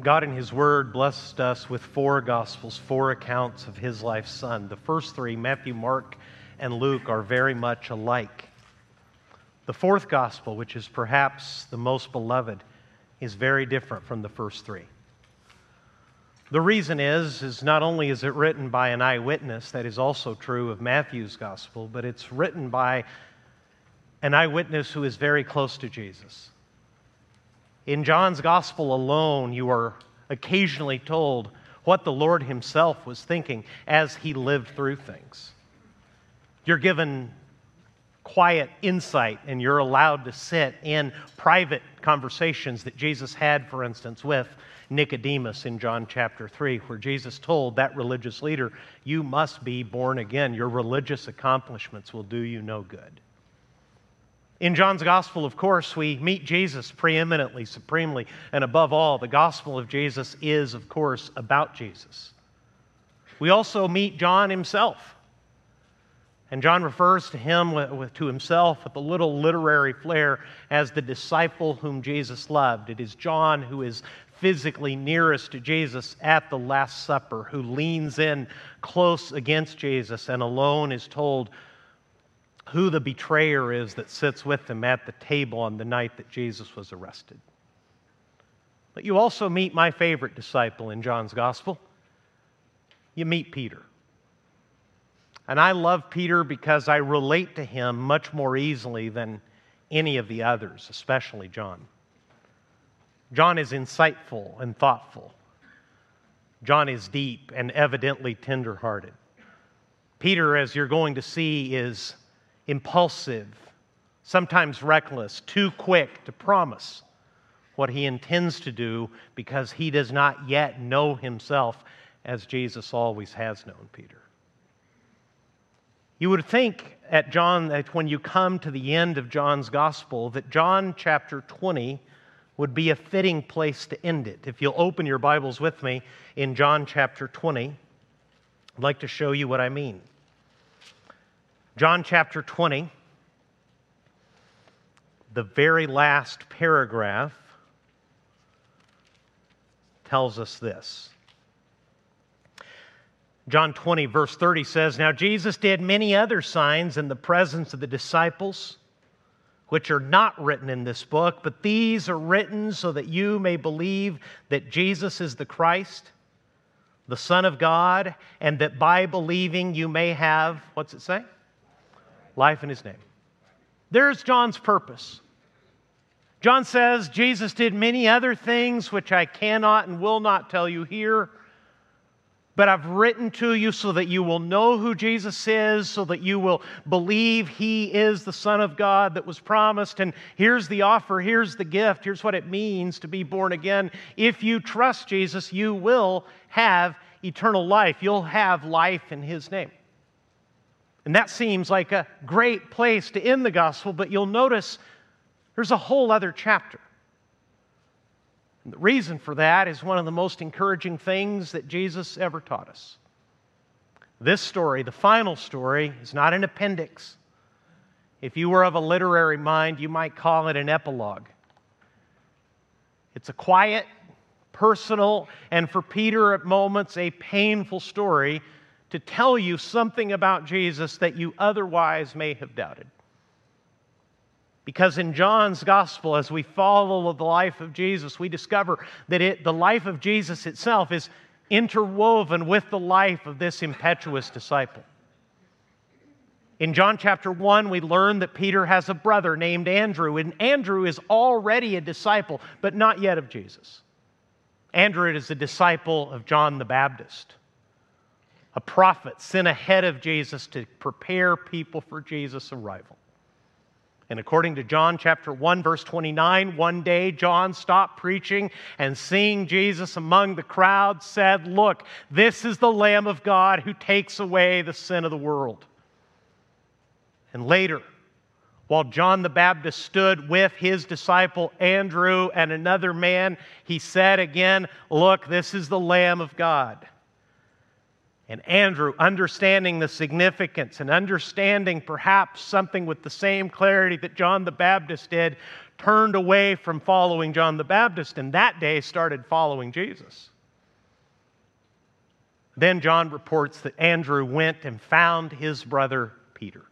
God in His Word blessed us with four Gospels, four accounts of His life's Son. The first three, Matthew, Mark, and Luke, are very much alike. The fourth Gospel, which is perhaps the most beloved, is very different from the first three. The reason is not only is it written by an eyewitness, that is also true of Matthew's Gospel, but it's written by an eyewitness who is very close to Jesus. In John's Gospel alone, you are occasionally told what the Lord Himself was thinking as He lived through things. You're given quiet insight, and you're allowed to sit in private conversations that Jesus had, for instance, with Nicodemus in John chapter 3, where Jesus told that religious leader, "You must be born again. Your religious accomplishments will do you no good." In John's Gospel, of course, we meet Jesus preeminently, supremely, and above all. The Gospel of Jesus is, of course, about Jesus. We also meet John himself. And John refers to himself with a little literary flair as the disciple whom Jesus loved. It is John who is physically nearest to Jesus at the Last Supper, who leans in close against Jesus and alone is told who the betrayer is that sits with them at the table on the night that Jesus was arrested. But you also meet my favorite disciple in John's Gospel. You meet Peter. And I love Peter because I relate to him much more easily than any of the others, especially John. John is insightful and thoughtful. John is deep and evidently tender-hearted. Peter, as you're going to see, is impulsive, sometimes reckless, too quick to promise what he intends to do because he does not yet know himself as Jesus always has known Peter. You would think at John that when you come to the end of John's Gospel that John chapter 20 would be a fitting place to end it. If you'll open your Bibles with me in John chapter 20, I'd like to show you what I mean. John chapter 20, the very last paragraph tells us this. John 20, verse 30 says, "Now Jesus did many other signs in the presence of the disciples, which are not written in this book, but these are written so that you may believe that Jesus is the Christ, the Son of God, and that by believing you may have," what's it say? "Life in His name." There's John's purpose. John says, Jesus did many other things which I cannot and will not tell you here, but I've written to you so that you will know who Jesus is, so that you will believe He is the Son of God that was promised. And here's the offer, here's the gift, here's what it means to be born again. If you trust Jesus, you will have eternal life. You'll have life in His name. And that seems like a great place to end the gospel, but you'll notice there's a whole other chapter. And the reason for that is one of the most encouraging things that Jesus ever taught us. This story, the final story, is not an appendix. If you were of a literary mind, you might call it an epilogue. It's a quiet, personal, and for Peter at moments, a painful story to tell you something about Jesus that you otherwise may have doubted. Because in John's Gospel, as we follow the life of Jesus, we discover that the life of Jesus itself is interwoven with the life of this impetuous disciple. In John chapter 1, we learn that Peter has a brother named Andrew, and Andrew is already a disciple, but not yet of Jesus. Andrew is a disciple of John the Baptist, a prophet sent ahead of Jesus to prepare people for Jesus' arrival. And according to John chapter 1, verse 29, one day John stopped preaching and seeing Jesus among the crowd said, "Look, this is the Lamb of God who takes away the sin of the world." And later, while John the Baptist stood with his disciple Andrew and another man, he said again, "Look, this is the Lamb of God." And Andrew, understanding the significance and understanding perhaps something with the same clarity that John the Baptist did, turned away from following John the Baptist and that day started following Jesus. Then John reports that Andrew went and found his brother Peter.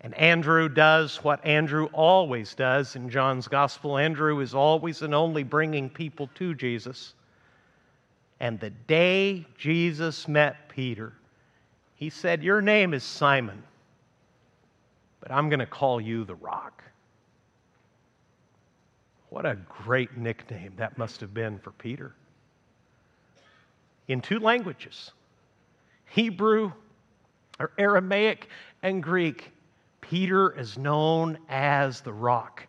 And Andrew does what Andrew always does in John's gospel. Andrew is always and only bringing people to Jesus. And the day Jesus met Peter, he said, "Your name is Simon, but I'm going to call you the Rock." What a great nickname that must have been for Peter. In two languages, Hebrew or Aramaic and Greek, Peter is known as the Rock.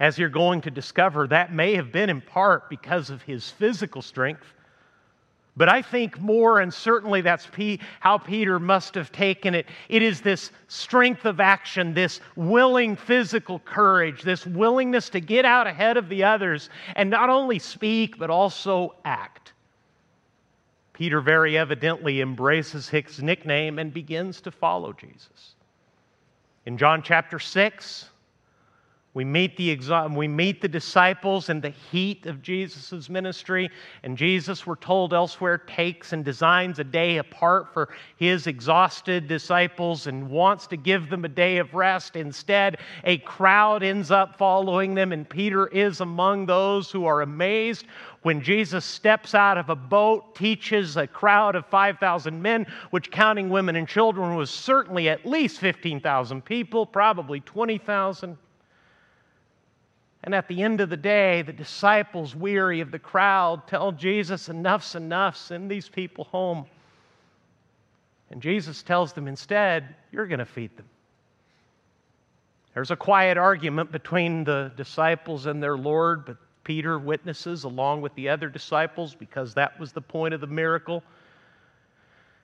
As you're going to discover, that may have been in part because of his physical strength, but I think more, and certainly that's how Peter must have taken it, it is this strength of action, this willing physical courage, this willingness to get out ahead of the others and not only speak, but also act. Peter very evidently embraces his nickname and begins to follow Jesus. In John chapter 6, we meet the disciples in the heat of Jesus' ministry, and Jesus, we're told elsewhere, takes and designs a day apart for his exhausted disciples and wants to give them a day of rest. Instead, a crowd ends up following them, and Peter is among those who are amazed when Jesus steps out of a boat, teaches a crowd of 5,000 men, which counting women and children was certainly at least 15,000 people, probably 20,000. And at the end of the day, the disciples, weary of the crowd, tell Jesus, "Enough's enough, send these people home." And Jesus tells them instead, "You're going to feed them." There's a quiet argument between the disciples and their Lord, but Peter witnesses along with the other disciples, because that was the point of the miracle,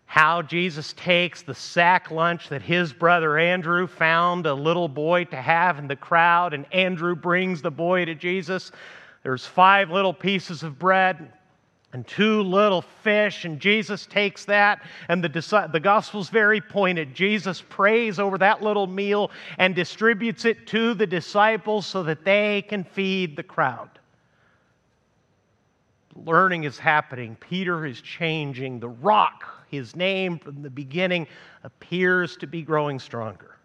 how Jesus takes the sack lunch that his brother Andrew found a little boy to have in the crowd, and Andrew brings the boy to Jesus. There's 5 little pieces of bread and 2 little fish, and Jesus takes that, and the gospel's very pointed. Jesus prays over that little meal and distributes it to the disciples so that they can feed the crowd. Learning is happening. Peter is changing. The Rock, his name from the beginning, appears to be growing stronger.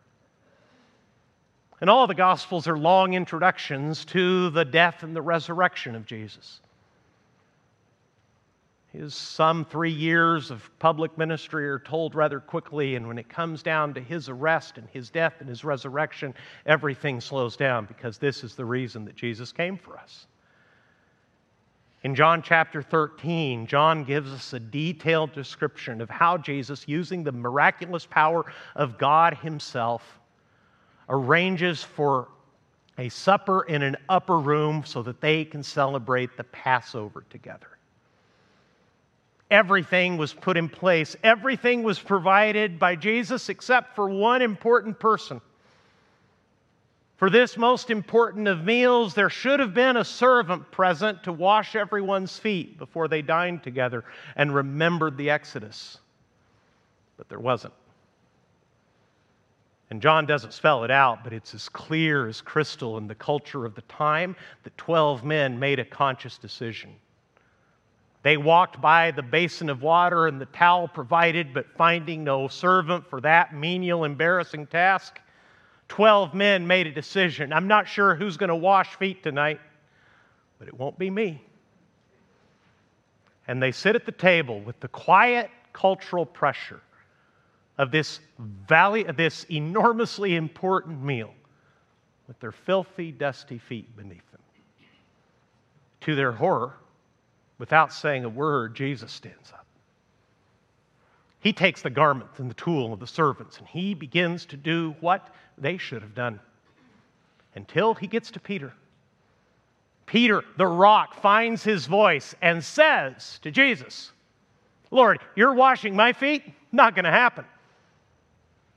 And all the Gospels are long introductions to the death and the resurrection of Jesus. His some 3 years of public ministry are told rather quickly, and when it comes down to his arrest and his death and his resurrection, everything slows down, because this is the reason that Jesus came for us. In John chapter 13, John gives us a detailed description of how Jesus, using the miraculous power of God himself, arranges for a supper in an upper room so that they can celebrate the Passover together. Everything was put in place. Everything was provided by Jesus except for one important person. For this most important of meals, there should have been a servant present to wash everyone's feet before they dined together and remembered the Exodus. But there wasn't. And John doesn't spell it out, but it's as clear as crystal in the culture of the time that 12 men made a conscious decision. They walked by the basin of water and the towel provided, but finding no servant for that menial, embarrassing task, 12 men made a decision. "I'm not sure who's going to wash feet tonight, but it won't be me." And they sit at the table with the quiet cultural pressure of this enormously important meal with their filthy, dusty feet beneath them. To their horror, without saying a word, Jesus stands up. He takes the garment and the tool of the servants, and he begins to do what they should have done until he gets to Peter. Peter, the Rock, finds his voice and says to Jesus, "Lord, you're washing my feet? Not going to happen."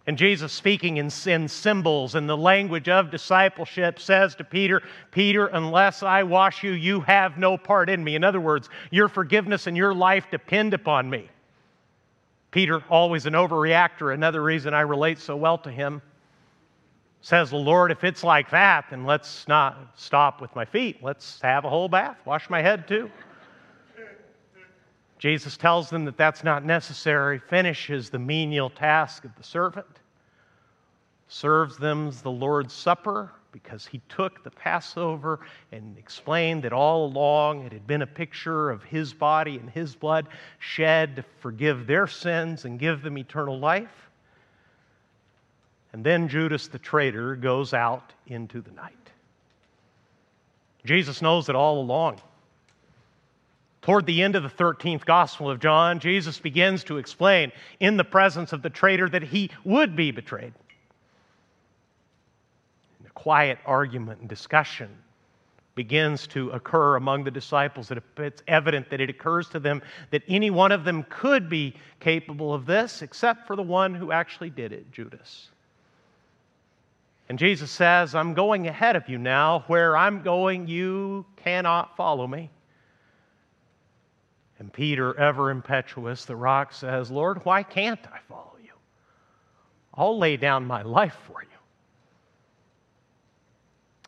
And Jesus, speaking in symbols and the language of discipleship, says to Peter, "Peter, unless I wash you, you have no part in me." In other words, your forgiveness and your life depend upon me. Peter, always an overreactor, another reason I relate so well to him, says, Lord, if it's like that, then let's not stop with my feet. Let's have a whole bath, wash my head too. Jesus tells them that that's not necessary, finishes the menial task of the servant, serves them the Lord's Supper, because he took the Passover and explained that all along it had been a picture of his body and his blood shed to forgive their sins and give them eternal life. And then Judas the traitor goes out into the night. Jesus knows it all along. Toward the end of the 13th Gospel of John, Jesus begins to explain in the presence of the traitor that he would be betrayed. And a quiet argument and discussion begins to occur among the disciples. It's evident that it occurs to them that any one of them could be capable of this, except for the one who actually did it, Judas. And Jesus says, I'm going ahead of you now. Where I'm going, you cannot follow me. And Peter, ever impetuous, the rock, says, Lord, why can't I follow you? I'll lay down my life for you.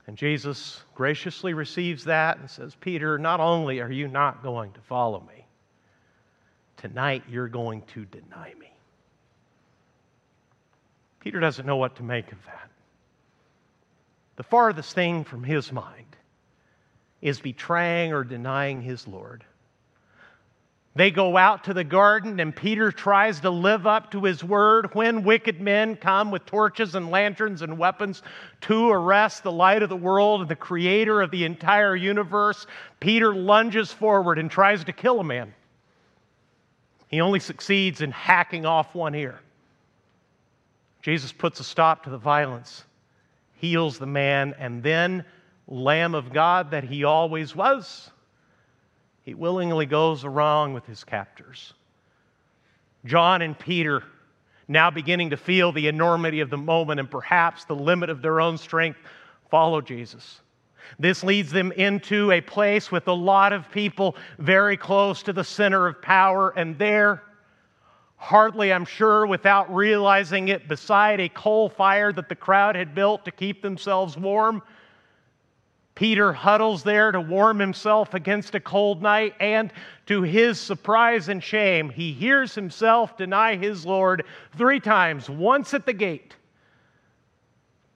And Jesus graciously receives that and says, Peter, not only are you not going to follow me, tonight you're going to deny me. Peter doesn't know what to make of that. The farthest thing from his mind is betraying or denying his Lord. They go out to the garden, and Peter tries to live up to his word. When wicked men come with torches and lanterns and weapons to arrest the light of the world and the creator of the entire universe, Peter lunges forward and tries to kill a man. He only succeeds in hacking off one ear. Jesus puts a stop to the violence, heals the man, and then, Lamb of God that he always was, he willingly goes along with his captors. John and Peter, now beginning to feel the enormity of the moment and perhaps the limit of their own strength, follow Jesus. This leads them into a place with a lot of people very close to the center of power, and there, hardly, I'm sure, without realizing it, beside a coal fire that the crowd had built to keep themselves warm, Peter huddles there to warm himself against a cold night, and to his surprise and shame, he hears himself deny his Lord 3 times, once at the gate,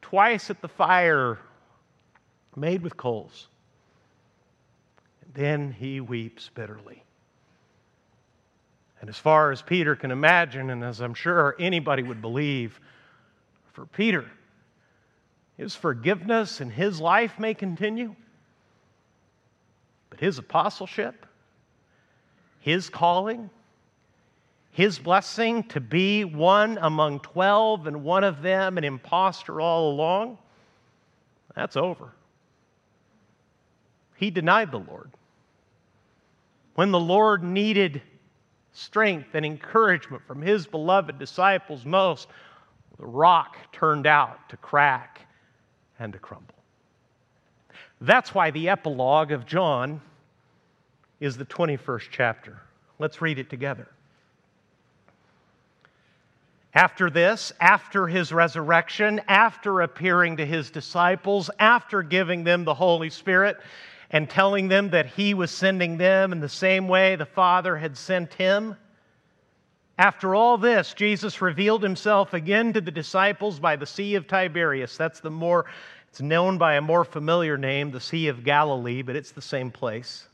twice at the fire made with coals. And then he weeps bitterly. And as far as Peter can imagine, and as I'm sure anybody would believe, for Peter, his forgiveness and his life may continue, but his apostleship, his calling, his blessing to be one among 12 and one of them an imposter all along, that's over. He denied the Lord. When the Lord needed strength and encouragement from his beloved disciples most, the rock turned out to crack and to crumble. That's why the epilogue of John is the 21st chapter. Let's read it together. After this, after his resurrection, after appearing to his disciples, after giving them the Holy Spirit and telling them that he was sending them in the same way the Father had sent him, after all this, Jesus revealed himself again to the disciples by the Sea of Tiberias. It's known by a more familiar name, the Sea of Galilee, but it's the same place.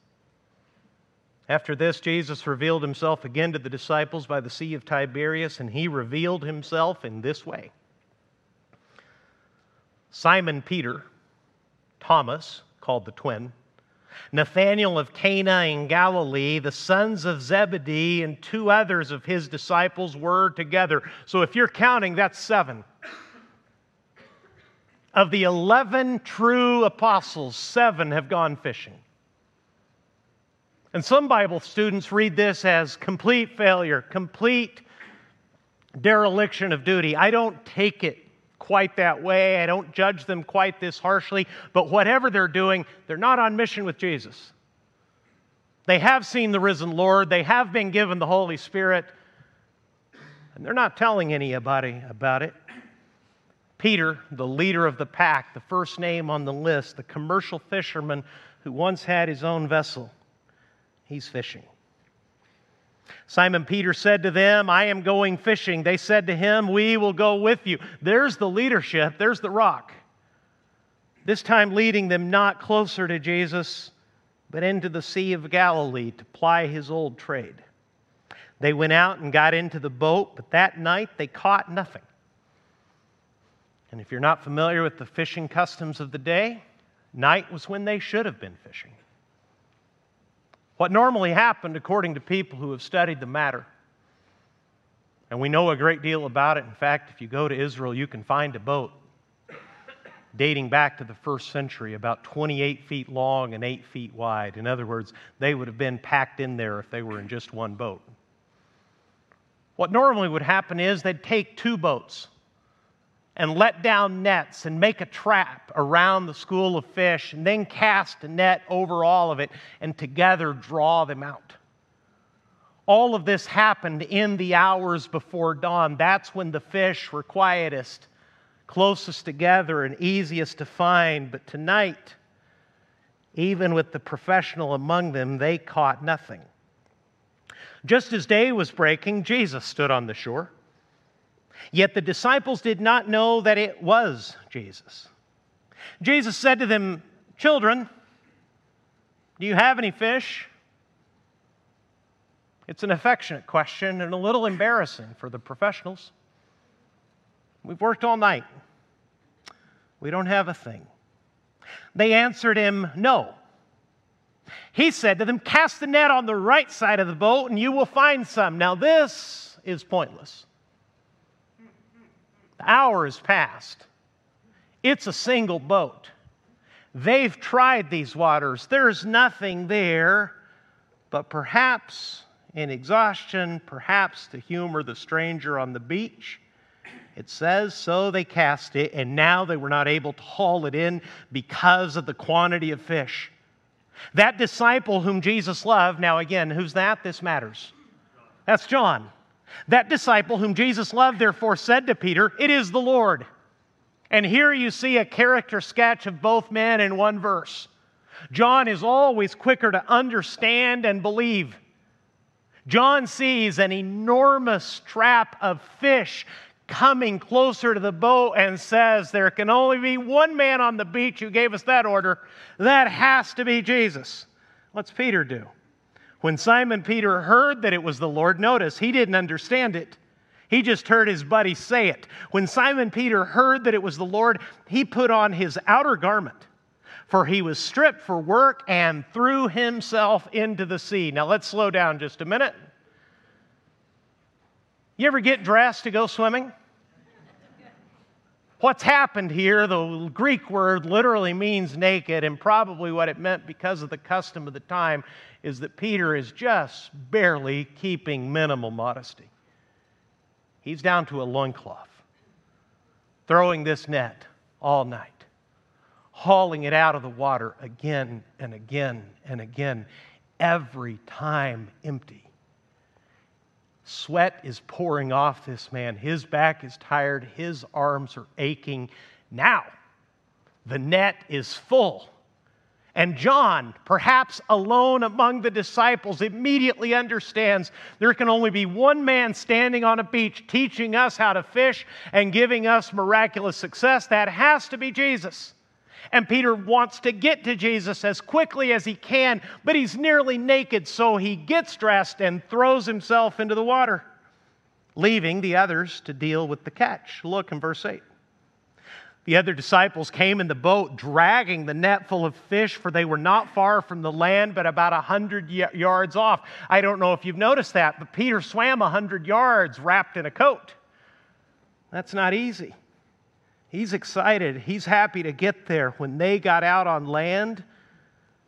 After this, Jesus revealed himself again to the disciples by the Sea of Tiberias, and he revealed himself in this way. Simon Peter, Thomas, called the twin, Nathanael of Cana in Galilee, the sons of Zebedee, and 2 others of his disciples were together. So if you're counting, that's 7. Of the 11 true apostles, 7 have gone fishing. And some Bible students read this as complete failure, complete dereliction of duty. I don't take it quite that way. I don't judge them quite this harshly, but whatever they're doing, they're not on mission with Jesus. They have seen the risen Lord, they have been given the Holy Spirit, and they're not telling anybody about it. Peter, the leader of the pack, the first name on the list, the commercial fisherman who once had his own vessel, he's fishing. Simon Peter said to them, "I am going fishing." They said to him, "We will go with you." There's the leadership. There's the rock. This time leading them not closer to Jesus, but into the Sea of Galilee to ply his old trade. They went out and got into the boat, but that night they caught nothing. And if you're not familiar with the fishing customs of the day, night was when they should have been fishing. What normally happened, according to people who have studied the matter, and we know a great deal about it. In fact, if you go to Israel, you can find a boat dating back to the 1st century, about 28 feet long and 8 feet wide. In other words, they would have been packed in there if they were in just one boat. What normally would happen is they'd take two boats and let down nets and make a trap around the school of fish and then cast a net over all of it and together draw them out. All of this happened in the hours before dawn. That's when the fish were quietest, closest together, and easiest to find. But tonight, even with the professional among them, they caught nothing. Just as day was breaking, Jesus stood on the shore. Yet the disciples did not know that it was Jesus. Jesus said to them, "Children, do you have any fish?" It's an affectionate question and a little embarrassing for the professionals. We've worked all night. We don't have a thing. They answered him, "No." He said to them, "Cast the net on the right side of the boat and you will find some." Now this is pointless. The hour is past. It's a single boat. They've tried these waters. There's nothing there, but perhaps in exhaustion, perhaps to humor the stranger on the beach, it says, so they cast it, and now they were not able to haul it in because of the quantity of fish. That disciple whom Jesus loved, now again, who's that? This matters. That's John. That disciple whom Jesus loved, therefore, said to Peter, "It is the Lord." And here you see a character sketch of both men in one verse. John is always quicker to understand and believe. John sees an enormous trap of fish coming closer to the boat and says, "There can only be one man on the beach who gave us that order. That has to be Jesus." What's Peter do? When Simon Peter heard that it was the Lord, notice, he didn't understand it. He just heard his buddy say it. When Simon Peter heard that it was the Lord, he put on his outer garment, for he was stripped for work, and threw himself into the sea. Now let's slow down just a minute. You ever get dressed to go swimming? What's happened here, the Greek word literally means naked, and probably what it meant because of the custom of the time is that Peter is just barely keeping minimal modesty. He's down to a loincloth, throwing this net all night, hauling it out of the water again and again and again, every time empty. Sweat is pouring off this man. His back is tired. His arms are aching. Now, the net is full. And John, perhaps alone among the disciples, immediately understands there can only be one man standing on a beach teaching us how to fish and giving us miraculous success. That has to be Jesus. And Peter wants to get to Jesus as quickly as he can, but he's nearly naked, so he gets dressed and throws himself into the water, leaving the others to deal with the catch. Look in verse 8. The other disciples came in the boat, dragging the net full of fish, for they were not far from the land, but about 100 yards off. I don't know if you've noticed that, but Peter swam 100 yards wrapped in a coat. That's not easy. He's excited. He's happy to get there. When they got out on land,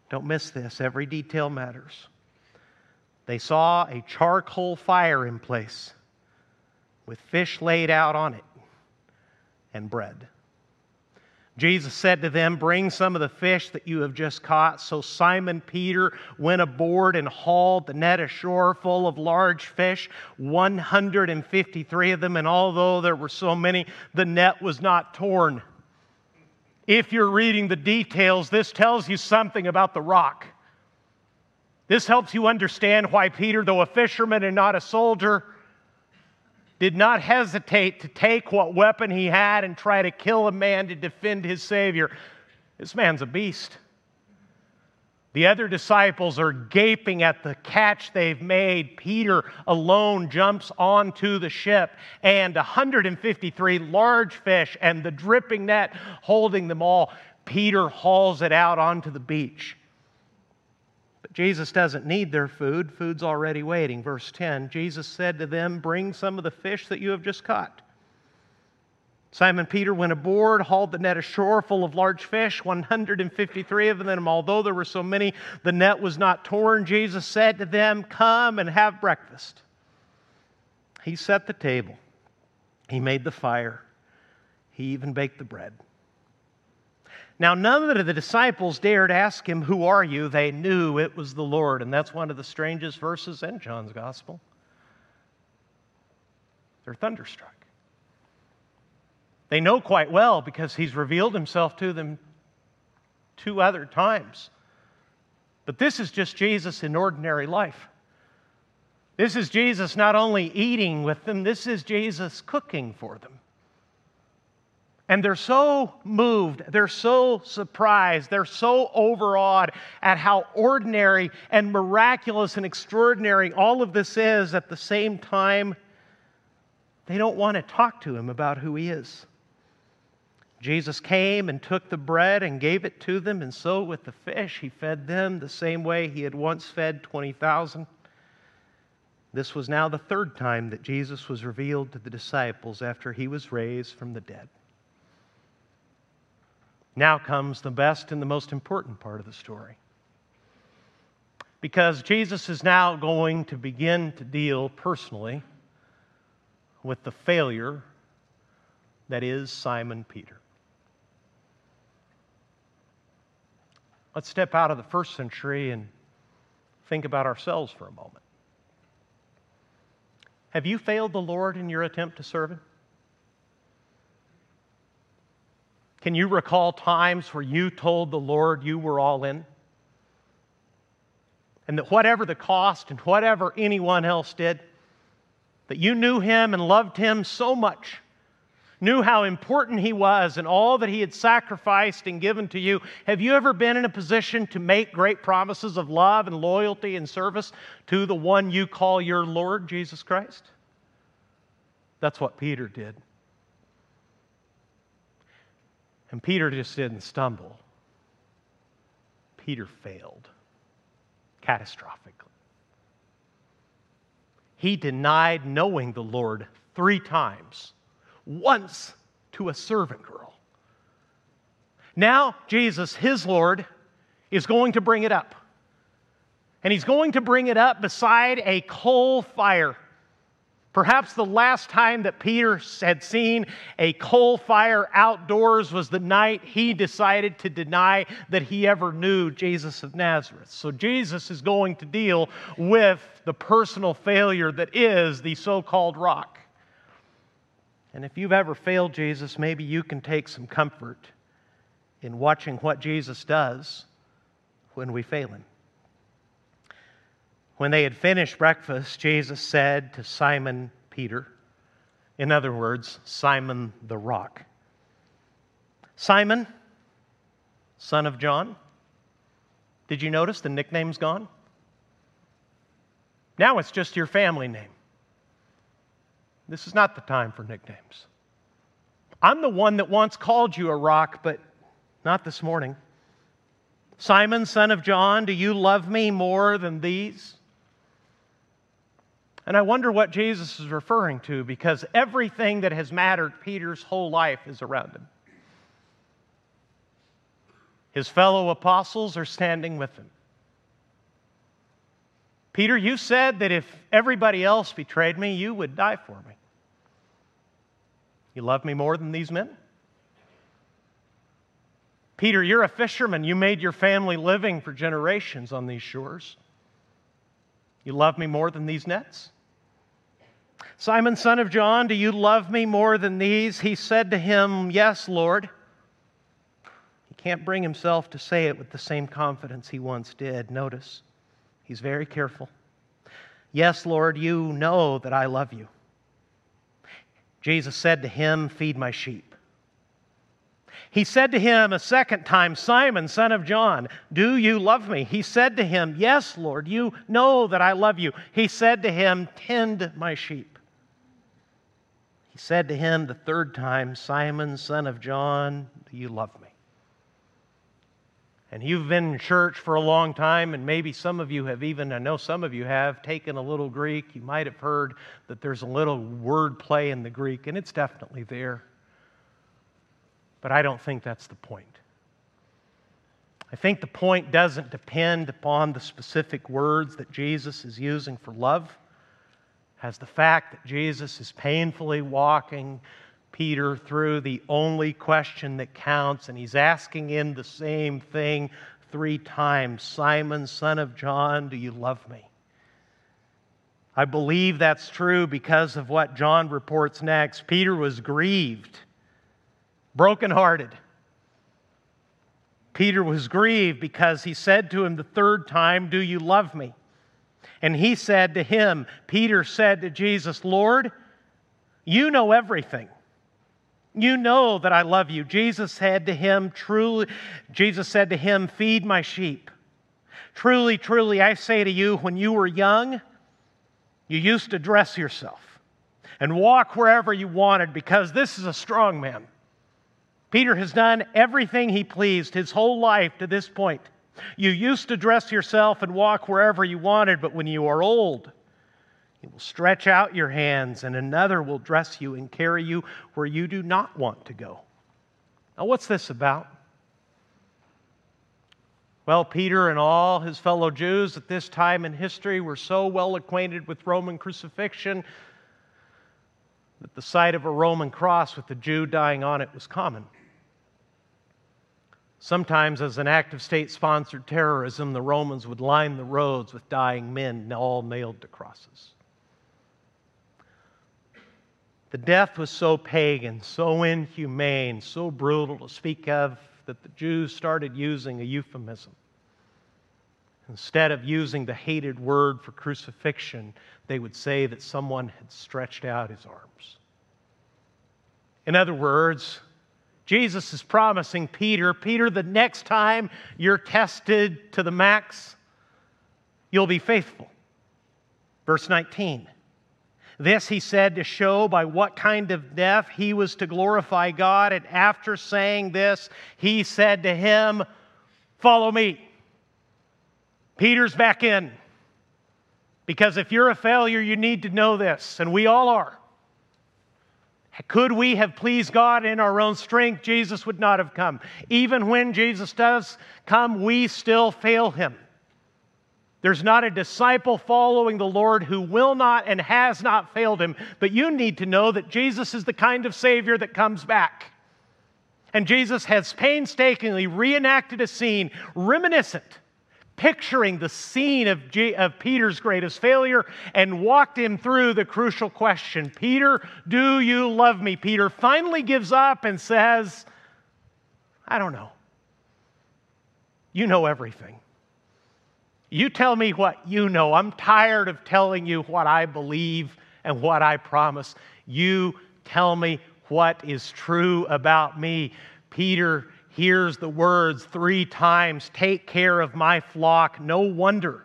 don't miss this, every detail matters. They saw a charcoal fire in place with fish laid out on it and bread. Jesus said to them, "Bring some of the fish that you have just caught." So Simon Peter went aboard and hauled the net ashore full of large fish, 153 of them. And although there were so many, the net was not torn. If you're reading the details, this tells you something about the rock. This helps you understand why Peter, though a fisherman and not a soldier, did not hesitate to take what weapon he had and try to kill a man to defend his Savior. This man's a beast. The other disciples are gaping at the catch they've made. Peter alone jumps onto the ship, and 153 large fish and the dripping net holding them all. Peter hauls it out onto the beach. Jesus doesn't need their food. Food's already waiting. Verse 10, Jesus said to them, "Bring some of the fish that you have just caught." Simon Peter went aboard, hauled the net ashore full of large fish, 153 of them. Although there were so many, the net was not torn. Jesus said to them, "Come and have breakfast." He set the table. He made the fire. He even baked the bread. Now, none of the disciples dared ask him, "Who are you?" They knew it was the Lord, and that's one of the strangest verses in John's Gospel. They're thunderstruck. They know quite well because he's revealed himself to them two other times. But this is just Jesus in ordinary life. This is Jesus not only eating with them, this is Jesus cooking for them. And they're so moved, they're so surprised, they're so overawed at how ordinary and miraculous and extraordinary all of this is. At the same time, they don't want to talk to him about who he is. Jesus came and took the bread and gave it to them, and so with the fish he fed them the same way he had once fed 20,000. This was now the third time that Jesus was revealed to the disciples after he was raised from the dead. Now comes the best and the most important part of the story, because Jesus is now going to begin to deal personally with the failure that is Simon Peter. Let's step out of the first century and think about ourselves for a moment. Have you failed the Lord in your attempt to serve him? Can you recall times where you told the Lord you were all in? And that whatever the cost and whatever anyone else did, that you knew him and loved him so much, knew how important he was and all that he had sacrificed and given to you. Have you ever been in a position to make great promises of love and loyalty and service to the one you call your Lord, Jesus Christ? That's what Peter did. And Peter just didn't stumble. Peter failed catastrophically. He denied knowing the Lord 3 times, once to a servant girl. Now Jesus, his Lord, is going to bring it up. And he's going to bring it up beside a coal fire. Perhaps the last time that Peter had seen a coal fire outdoors was the night he decided to deny that he ever knew Jesus of Nazareth. So Jesus is going to deal with the personal failure that is the so-called rock. And if you've ever failed Jesus, maybe you can take some comfort in watching what Jesus does when we fail him. When they had finished breakfast, Jesus said to Simon Peter, in other words, Simon the Rock, "Simon, son of John," did you notice the nickname's gone? Now it's just your family name. This is not the time for nicknames. I'm the one that once called you a rock, but not this morning. "Simon, son of John, do you love me more than these?" And I wonder what Jesus is referring to, because everything that has mattered Peter's whole life is around him. His fellow apostles are standing with him. "Peter, you said that if everybody else betrayed me, you would die for me. You love me more than these men?" Peter, you're a fisherman. You made your family living for generations on these shores. You love me more than these nets? Simon, son of John, do you love me more than these? He said to him, yes, Lord. He can't bring himself to say it with the same confidence he once did. Notice, he's very careful. Yes, Lord, you know that I love you. Jesus said to him, feed my sheep. He said to him a second time, Simon, son of John, do you love me? He said to him, yes, Lord, you know that I love you. He said to him, tend my sheep. He said to him the third time, Simon, son of John, do you love me? And you've been in church for a long time, and maybe some of you have even, I know some of you have, taken a little Greek. You might have heard that there's a little word play in the Greek, and it's definitely there. But I don't think that's the point. I think the point doesn't depend upon the specific words that Jesus is using for love, as the fact that Jesus is painfully walking Peter through the only question that counts, and he's asking him the same thing three times. Simon, son of John, do you love me? I believe that's true because of what John reports next. Peter was grieved, brokenhearted. Peter was grieved because he said to him the third time, do you love me? And he said to him, Peter said to Jesus, Lord, you know everything. You know that I love you. Jesus said to him, feed my sheep. Truly, truly, I say to you, when you were young, you used to dress yourself and walk wherever you wanted, because this is a strong man. Peter has done everything he pleased his whole life to this point. You used to dress yourself and walk wherever you wanted, but when you are old, you will stretch out your hands, and another will dress you and carry you where you do not want to go. Now, what's this about? Well, Peter and all his fellow Jews at this time in history were so well acquainted with Roman crucifixion that the sight of a Roman cross with a Jew dying on it was common. Sometimes, as an act of state-sponsored terrorism, the Romans would line the roads with dying men, all nailed to crosses. The death was so pagan, so inhumane, so brutal to speak of, that the Jews started using a euphemism. Instead of using the hated word for crucifixion, they would say that someone had stretched out his arms. In other words, Jesus is promising Peter, the next time you're tested to the max, you'll be faithful. Verse 19. This he said to show by what kind of death he was to glorify God. And after saying this, he said to him, follow me. Peter's back in. Because if you're a failure, you need to know this. And we all are. Could we have pleased God in our own strength, Jesus would not have come. Even when Jesus does come, we still fail him. There's not a disciple following the Lord who will not and has not failed him. But you need to know that Jesus is the kind of Savior that comes back. And Jesus has painstakingly reenacted a scene reminiscent, picturing the scene of Peter's greatest failure, and walked him through the crucial question. Peter, do you love me? Peter finally gives up and says, I don't know. You know everything. You tell me what you know. I'm tired of telling you what I believe and what I promise. You tell me what is true about me. Peter hears the words three times, take care of my flock. No wonder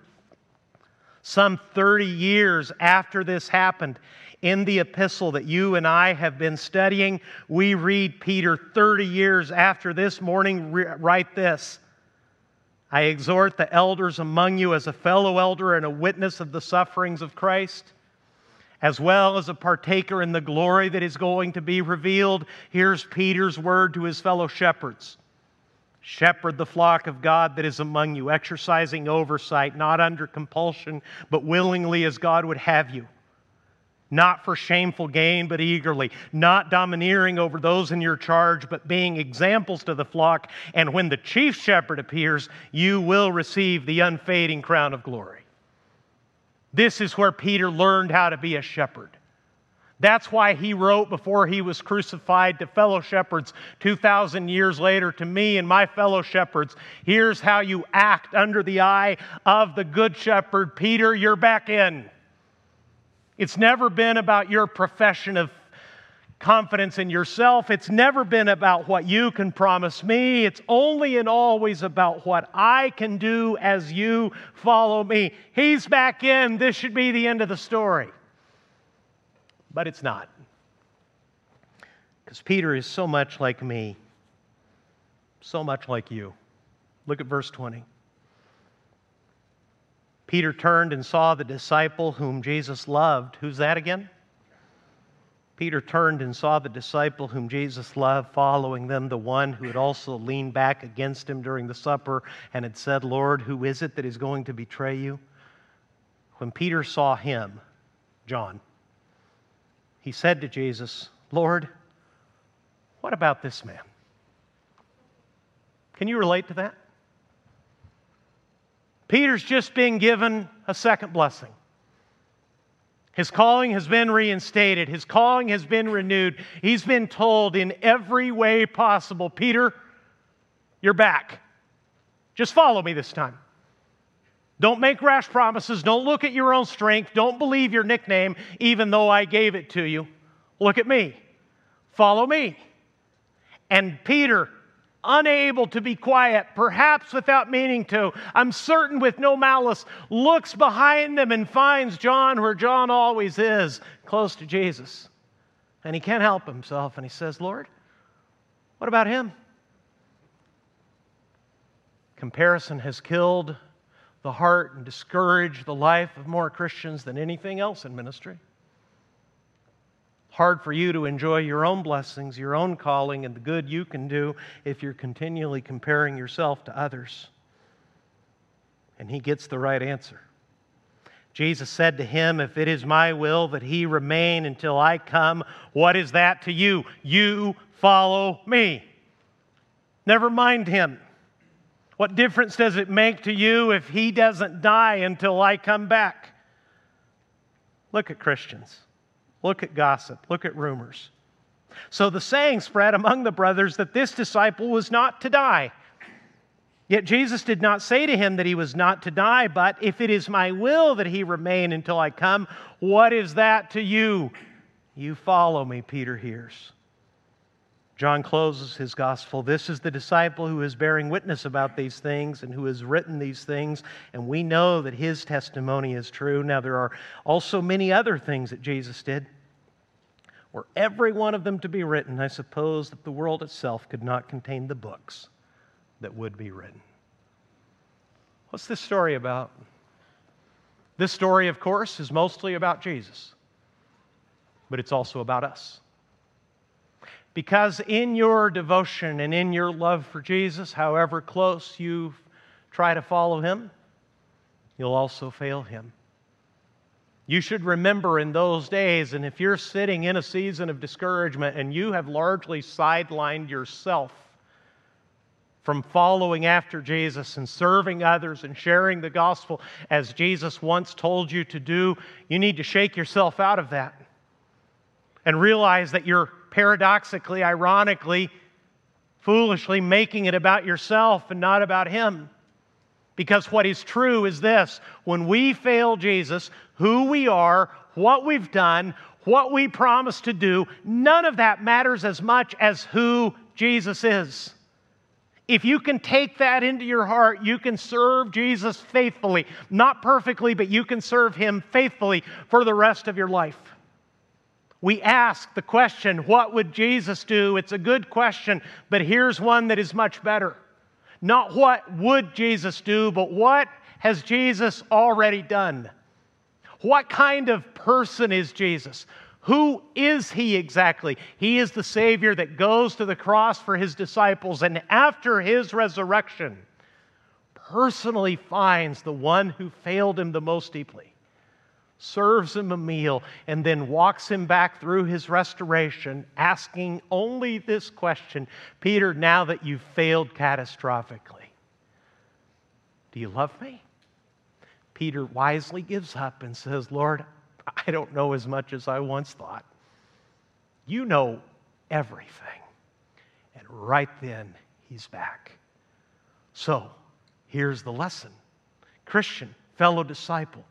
some 30 years after this happened, in the epistle that you and I have been studying, we read Peter 30 years after this morning, write this. I exhort the elders among you as a fellow elder and a witness of the sufferings of Christ, as well as a partaker in the glory that is going to be revealed. Here's Peter's word to his fellow shepherds. Shepherd the flock of God that is among you, exercising oversight, not under compulsion, but willingly as God would have you, not for shameful gain, but eagerly, not domineering over those in your charge, but being examples to the flock. And when the chief shepherd appears, you will receive the unfading crown of glory. This is where Peter learned how to be a shepherd. That's why he wrote before he was crucified to fellow shepherds 2,000 years later, to me and my fellow shepherds, here's how you act under the eye of the good shepherd. Peter, you're back in. It's never been about your profession of confidence in yourself. It's never been about what you can promise me. It's only and always about what I can do as you follow me. He's back in. This should be the end of the story. But it's not. Because Peter is so much like me, so much like you. Look at verse 20. Peter turned and saw the disciple whom Jesus loved. Who's that again? Peter turned and saw the disciple whom Jesus loved following them, the one who had also leaned back against him during the supper and had said, Lord, who is it that is going to betray you? When Peter saw him, John, he said to Jesus, Lord, what about this man? Can you relate to that? Peter's just been given a second blessing. His calling has been reinstated. His calling has been renewed. He's been told in every way possible, Peter, you're back. Just follow me this time. Don't make rash promises. Don't look at your own strength. Don't believe your nickname, even though I gave it to you. Look at me. Follow me. And Peter, unable to be quiet, perhaps without meaning to, I'm certain with no malice, looks behind them and finds John where John always is, close to Jesus. And he can't help himself, and he says, Lord, what about him? Comparison has killed the heart and discouraged the life of more Christians than anything else in ministry. Hard for you to enjoy your own blessings, your own calling, and the good you can do if you're continually comparing yourself to others. And he gets the right answer. Jesus said to him, if it is my will that he remain until I come, what is that to you? You follow me. Never mind him. What difference does it make to you if he doesn't die until I come back? Look at Christians. Look at gossip. Look at rumors. So the saying spread among the brothers that this disciple was not to die. Yet Jesus did not say to him that he was not to die, but if it is my will that he remain until I come, what is that to you? You follow me, Peter hears. John closes his gospel. This is the disciple who is bearing witness about these things and who has written these things, and we know that his testimony is true. Now, there are also many other things that Jesus did. Were every one of them to be written, I suppose that the world itself could not contain the books that would be written. What's this story about? This story, of course, is mostly about Jesus, but it's also about us. Because in your devotion and in your love for Jesus, however close you try to follow him, you'll also fail him. You should remember in those days, and if you're sitting in a season of discouragement and you have largely sidelined yourself from following after Jesus and serving others and sharing the gospel as Jesus once told you to do, you need to shake yourself out of that and realize that you're paradoxically, ironically, foolishly making it about yourself and not about him. Because what is true is this: when we fail Jesus, who we are, what we've done, what we promise to do, none of that matters as much as who Jesus is. If you can take that into your heart, you can serve Jesus faithfully. Not perfectly, but you can serve him faithfully for the rest of your life. We ask the question, what would Jesus do? It's a good question, but here's one that is much better. Not what would Jesus do, but what has Jesus already done? What kind of person is Jesus? Who is he exactly? He is the Savior that goes to the cross for his disciples and after his resurrection personally finds the one who failed him the most deeply. serves him a meal, and then walks him back through his restoration, asking only this question, Peter, now that you've failed catastrophically, do you love me? Peter wisely gives up and says, Lord, I don't know as much as I once thought. You know everything. And right then, he's back. So, here's the lesson. Christian, fellow disciple,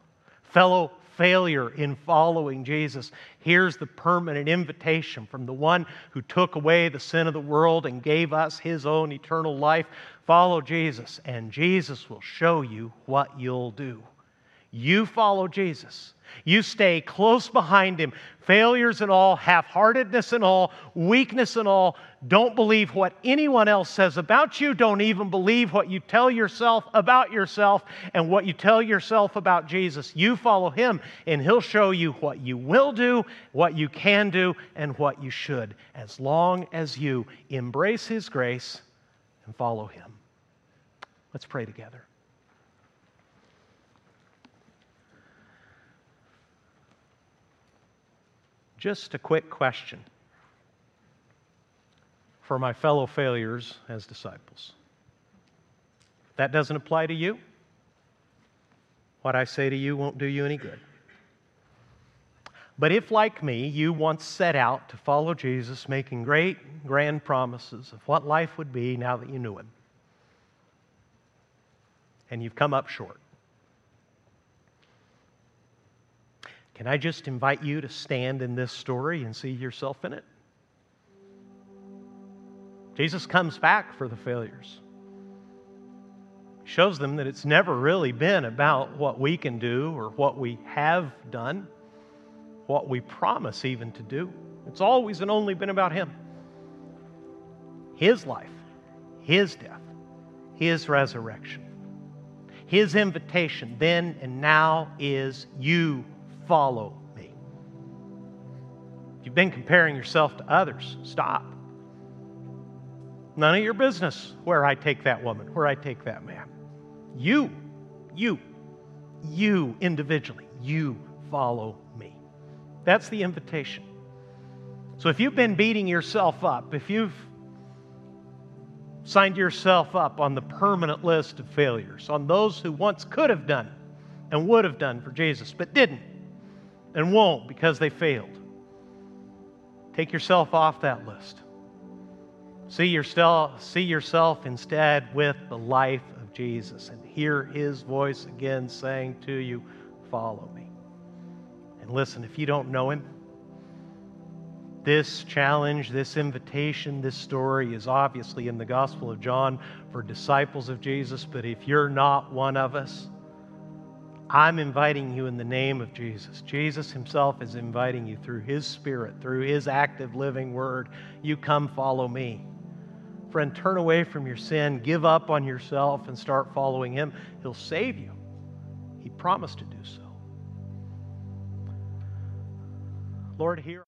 fellow failure in following Jesus, here's the permanent invitation from the one who took away the sin of the world and gave us his own eternal life. Follow Jesus, and Jesus will show you what you'll do. You follow Jesus. You stay close behind him. Failures and all, half-heartedness and all, weakness and all. Don't believe what anyone else says about you. Don't even believe what you tell yourself about yourself and what you tell yourself about Jesus. You follow him, and he'll show you what you will do, what you can do, and what you should, as long as you embrace his grace and follow him. Let's pray together. Just a quick question for my fellow failures as disciples. If that doesn't apply to you, what I say to you won't do you any good. But if, like me, you once set out to follow Jesus, making great, grand promises of what life would be now that you knew him, and you've come up short, can I just invite you to stand in this story and see yourself in it? Jesus comes back for the failures. He shows them that it's never really been about what we can do or what we have done, what we promise even to do. It's always and only been about him. His life, his death, his resurrection. His invitation then and now is you. Follow me. If you've been comparing yourself to others, stop. None of your business where I take that woman, where I take that man. You individually, you follow me. That's the invitation. So if you've been beating yourself up, if you've signed yourself up on the permanent list of failures, on those who once could have done and would have done for Jesus, but didn't, and won't because they failed. Take yourself off that list. See yourself instead with the life of Jesus and hear his voice again saying to you, follow me. And listen, if you don't know him, this challenge, this invitation, this story is obviously in the Gospel of John for disciples of Jesus, but if you're not one of us, I'm inviting you in the name of Jesus. Jesus himself is inviting you through his Spirit, through his active living word. You come follow me. Friend, turn away from your sin, give up on yourself, and start following him. He'll save you. He promised to do so. Lord, hear.